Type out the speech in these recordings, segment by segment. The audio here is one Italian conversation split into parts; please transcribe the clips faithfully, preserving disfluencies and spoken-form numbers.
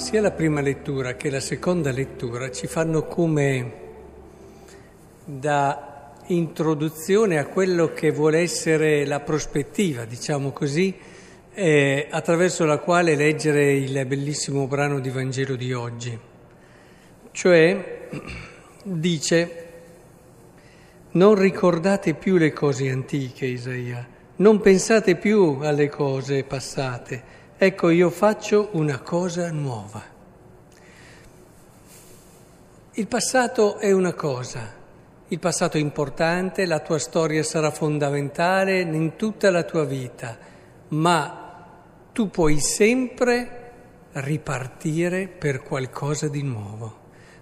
Sia la prima lettura che la seconda lettura ci fanno come da introduzione a quello che vuole essere la prospettiva, diciamo così, eh, attraverso la quale leggere il bellissimo brano di Vangelo di oggi. Cioè, dice, non ricordate più le cose antiche, Isaia, non pensate più alle cose passate. Ecco, io faccio una cosa nuova. Il passato è una cosa, il passato è importante, la tua storia sarà fondamentale in tutta la tua vita, ma tu puoi sempre ripartire per qualcosa di nuovo.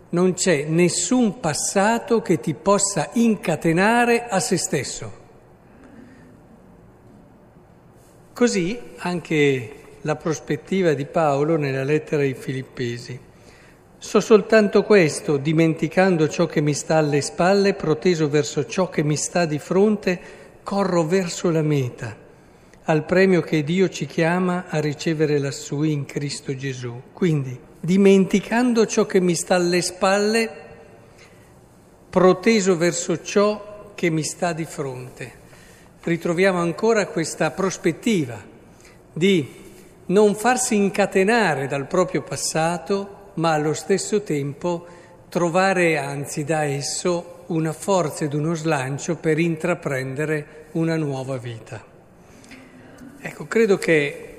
Non c'è nessun passato che ti possa incatenare a se stesso. Così anche la prospettiva di Paolo nella lettera ai Filippesi. So soltanto questo, dimenticando ciò che mi sta alle spalle, proteso verso ciò che mi sta di fronte, corro verso la meta, al premio che Dio ci chiama a ricevere lassù in Cristo Gesù. Quindi, dimenticando ciò che mi sta alle spalle, proteso verso ciò che mi sta di fronte. Ritroviamo ancora questa prospettiva di non farsi incatenare dal proprio passato, ma allo stesso tempo trovare anzi da esso una forza ed uno slancio per intraprendere una nuova vita. Ecco, credo che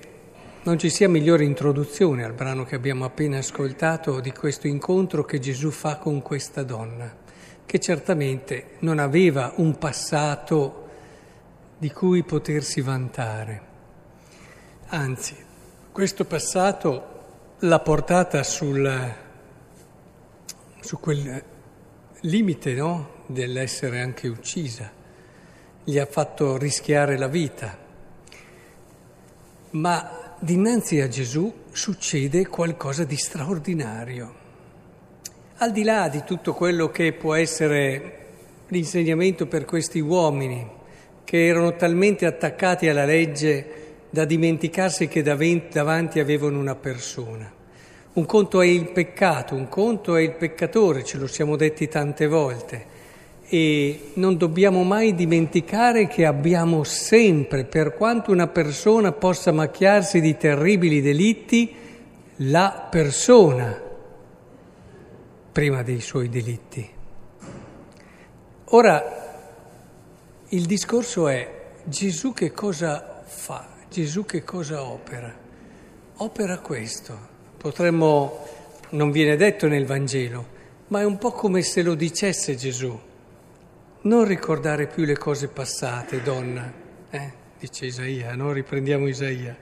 non ci sia migliore introduzione al brano che abbiamo appena ascoltato di questo incontro che Gesù fa con questa donna, che certamente non aveva un passato di cui potersi vantare. Anzi, questo passato l'ha portata sul, su quel limite, no? Dell'essere anche uccisa, gli ha fatto rischiare la vita. Ma dinanzi a Gesù succede qualcosa di straordinario. Al di là di tutto quello che può essere l'insegnamento per questi uomini, che erano talmente attaccati alla legge da dimenticarsi che davanti avevano una persona. Un conto è il peccato, un conto è il peccatore, ce lo siamo detti tante volte, e non dobbiamo mai dimenticare che abbiamo sempre, per quanto una persona possa macchiarsi di terribili delitti, la persona prima dei suoi delitti. Ora, il discorso è, Gesù che cosa fa? Gesù che cosa opera? Opera questo. Potremmo, non viene detto nel Vangelo, ma è un po' come se lo dicesse Gesù. Non ricordare più le cose passate, donna, eh? Dice Isaia, no? Riprendiamo Isaia.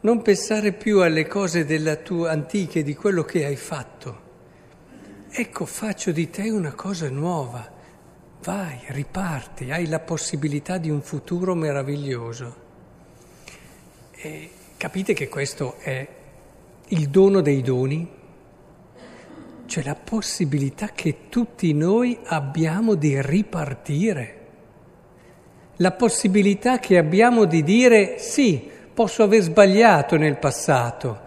Non pensare più alle cose della tua antiche, di quello che hai fatto. Ecco, faccio di te una cosa nuova. Vai, riparti, hai la possibilità di un futuro meraviglioso. E capite che questo è il dono dei doni, cioè la possibilità che tutti noi abbiamo di ripartire, la possibilità che abbiamo di dire sì, posso aver sbagliato nel passato,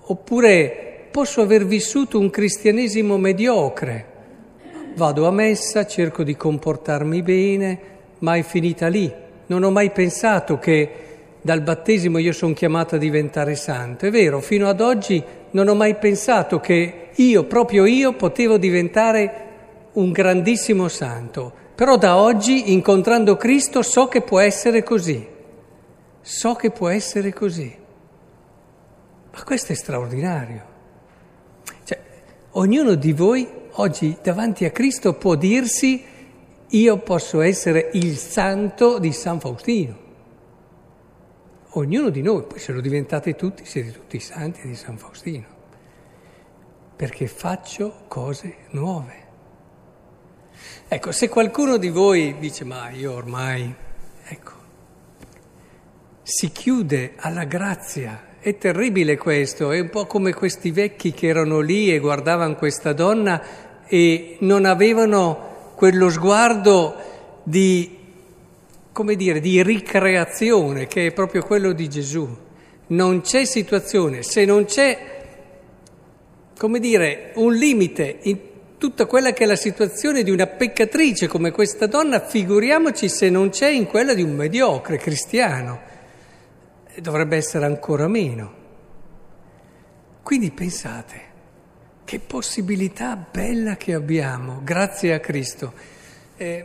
oppure posso aver vissuto un cristianesimo mediocre, vado a messa, cerco di comportarmi bene, ma è finita lì, non ho mai pensato che dal battesimo io sono chiamato a diventare santo. È vero, fino ad oggi non ho mai pensato che io, proprio io, potevo diventare un grandissimo santo. Però da oggi, incontrando Cristo, so che può essere così. So che può essere così. Ma questo è straordinario. Cioè, ognuno di voi oggi davanti a Cristo può dirsi io posso essere il santo di San Faustino. Ognuno di noi, poi se lo diventate tutti, siete tutti santi di San Faustino, perché faccio cose nuove. Ecco, se qualcuno di voi dice, ma io ormai, ecco, si chiude alla grazia, è terribile questo, è un po' come questi vecchi che erano lì e guardavano questa donna e non avevano quello sguardo di come dire, di ricreazione, che è proprio quello di Gesù. Non c'è situazione, se non c'è come dire, un limite in tutta quella che è la situazione di una peccatrice come questa donna, figuriamoci se non c'è in quella di un mediocre cristiano, dovrebbe essere ancora meno. Quindi pensate, che possibilità bella che abbiamo, grazie a Cristo. Eh,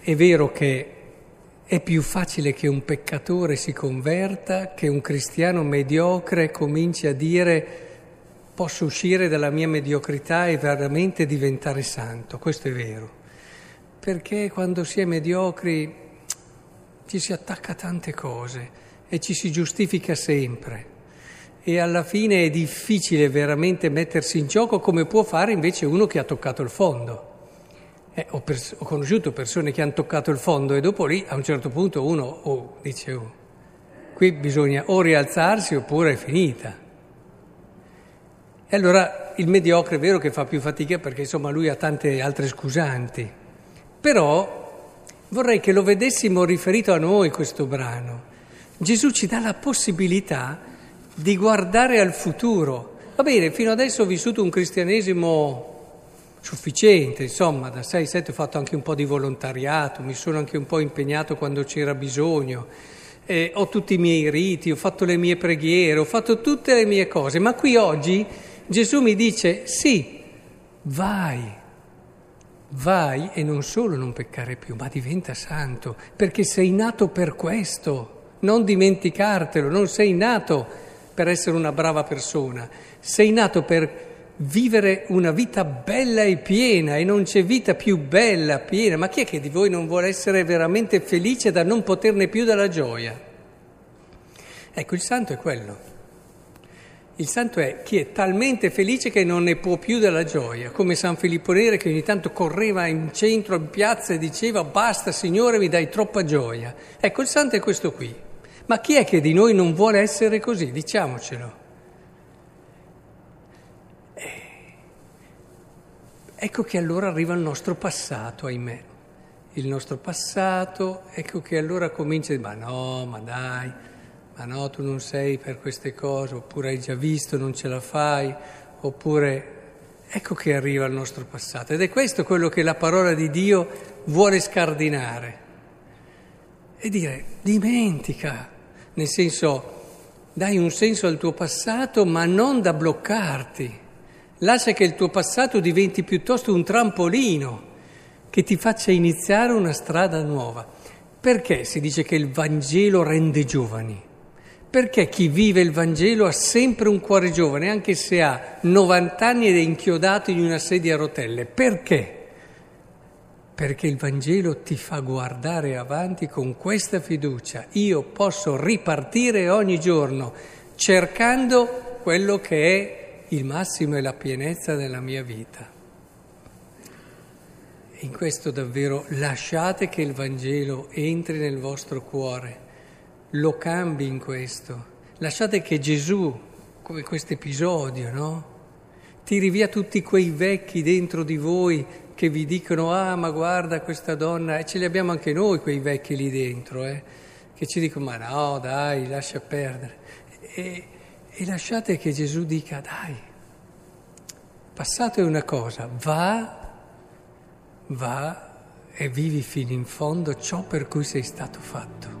è vero che è più facile che un peccatore si converta, che un cristiano mediocre cominci a dire posso uscire dalla mia mediocrità e veramente diventare santo, questo è vero. Perché quando si è mediocri ci si attacca a tante cose e ci si giustifica sempre. E alla fine è difficile veramente mettersi in gioco, come può fare invece uno che ha toccato il fondo. Eh, ho, pers- ho conosciuto persone che hanno toccato il fondo e dopo lì a un certo punto uno oh, dice oh, qui bisogna o rialzarsi oppure è finita. E allora il mediocre è vero che fa più fatica perché insomma lui ha tante altre scusanti. Però vorrei che lo vedessimo riferito a noi questo brano. Gesù ci dà la possibilità di guardare al futuro. Va bene, fino adesso ho vissuto un cristianesimo sufficiente, insomma, da sei sette ho fatto anche un po' di volontariato, mi sono anche un po' impegnato quando c'era bisogno, eh, ho tutti i miei riti, ho fatto le mie preghiere, ho fatto tutte le mie cose, ma qui oggi Gesù mi dice, sì, vai, vai e non solo non peccare più, ma diventa santo, perché sei nato per questo, non dimenticartelo, non sei nato per essere una brava persona, sei nato per vivere una vita bella e piena e non c'è vita più bella, piena, ma chi è che di voi non vuole essere veramente felice da non poterne più dalla gioia? Ecco, il santo è quello, il santo è chi è talmente felice che non ne può più dalla gioia, come San Filippo Neri che ogni tanto correva in centro, in piazza e diceva basta Signore mi dai troppa gioia, ecco il santo è questo qui. Ma chi è che di noi non vuole essere così? Diciamocelo. Eh, ecco che allora arriva il nostro passato, ahimè. Il nostro passato, ecco che allora comincia a dire, ma no, ma dai, ma no, tu non sei per queste cose, oppure hai già visto, non ce la fai, oppure... Ecco che arriva il nostro passato. Ed è questo quello che la parola di Dio vuole scardinare. E dire, dimentica. Nel senso, dai un senso al tuo passato, ma non da bloccarti. Lascia che il tuo passato diventi piuttosto un trampolino che ti faccia iniziare una strada nuova. Perché si dice che il Vangelo rende giovani? Perché chi vive il Vangelo ha sempre un cuore giovane, anche se ha novanta anni ed è inchiodato in una sedia a rotelle. Perché? Perché il Vangelo ti fa guardare avanti con questa fiducia. Io posso ripartire ogni giorno cercando quello che è il massimo e la pienezza della mia vita. In questo davvero lasciate che il Vangelo entri nel vostro cuore, lo cambi in questo. Lasciate che Gesù, come questo episodio, no? Tiri via tutti quei vecchi dentro di voi che vi dicono, ah ma guarda questa donna, e ce li abbiamo anche noi quei vecchi lì dentro, eh, che ci dicono, ma no dai, lascia perdere, e, e lasciate che Gesù dica, dai, passato è una cosa, va, va e vivi fino in fondo ciò per cui sei stato fatto.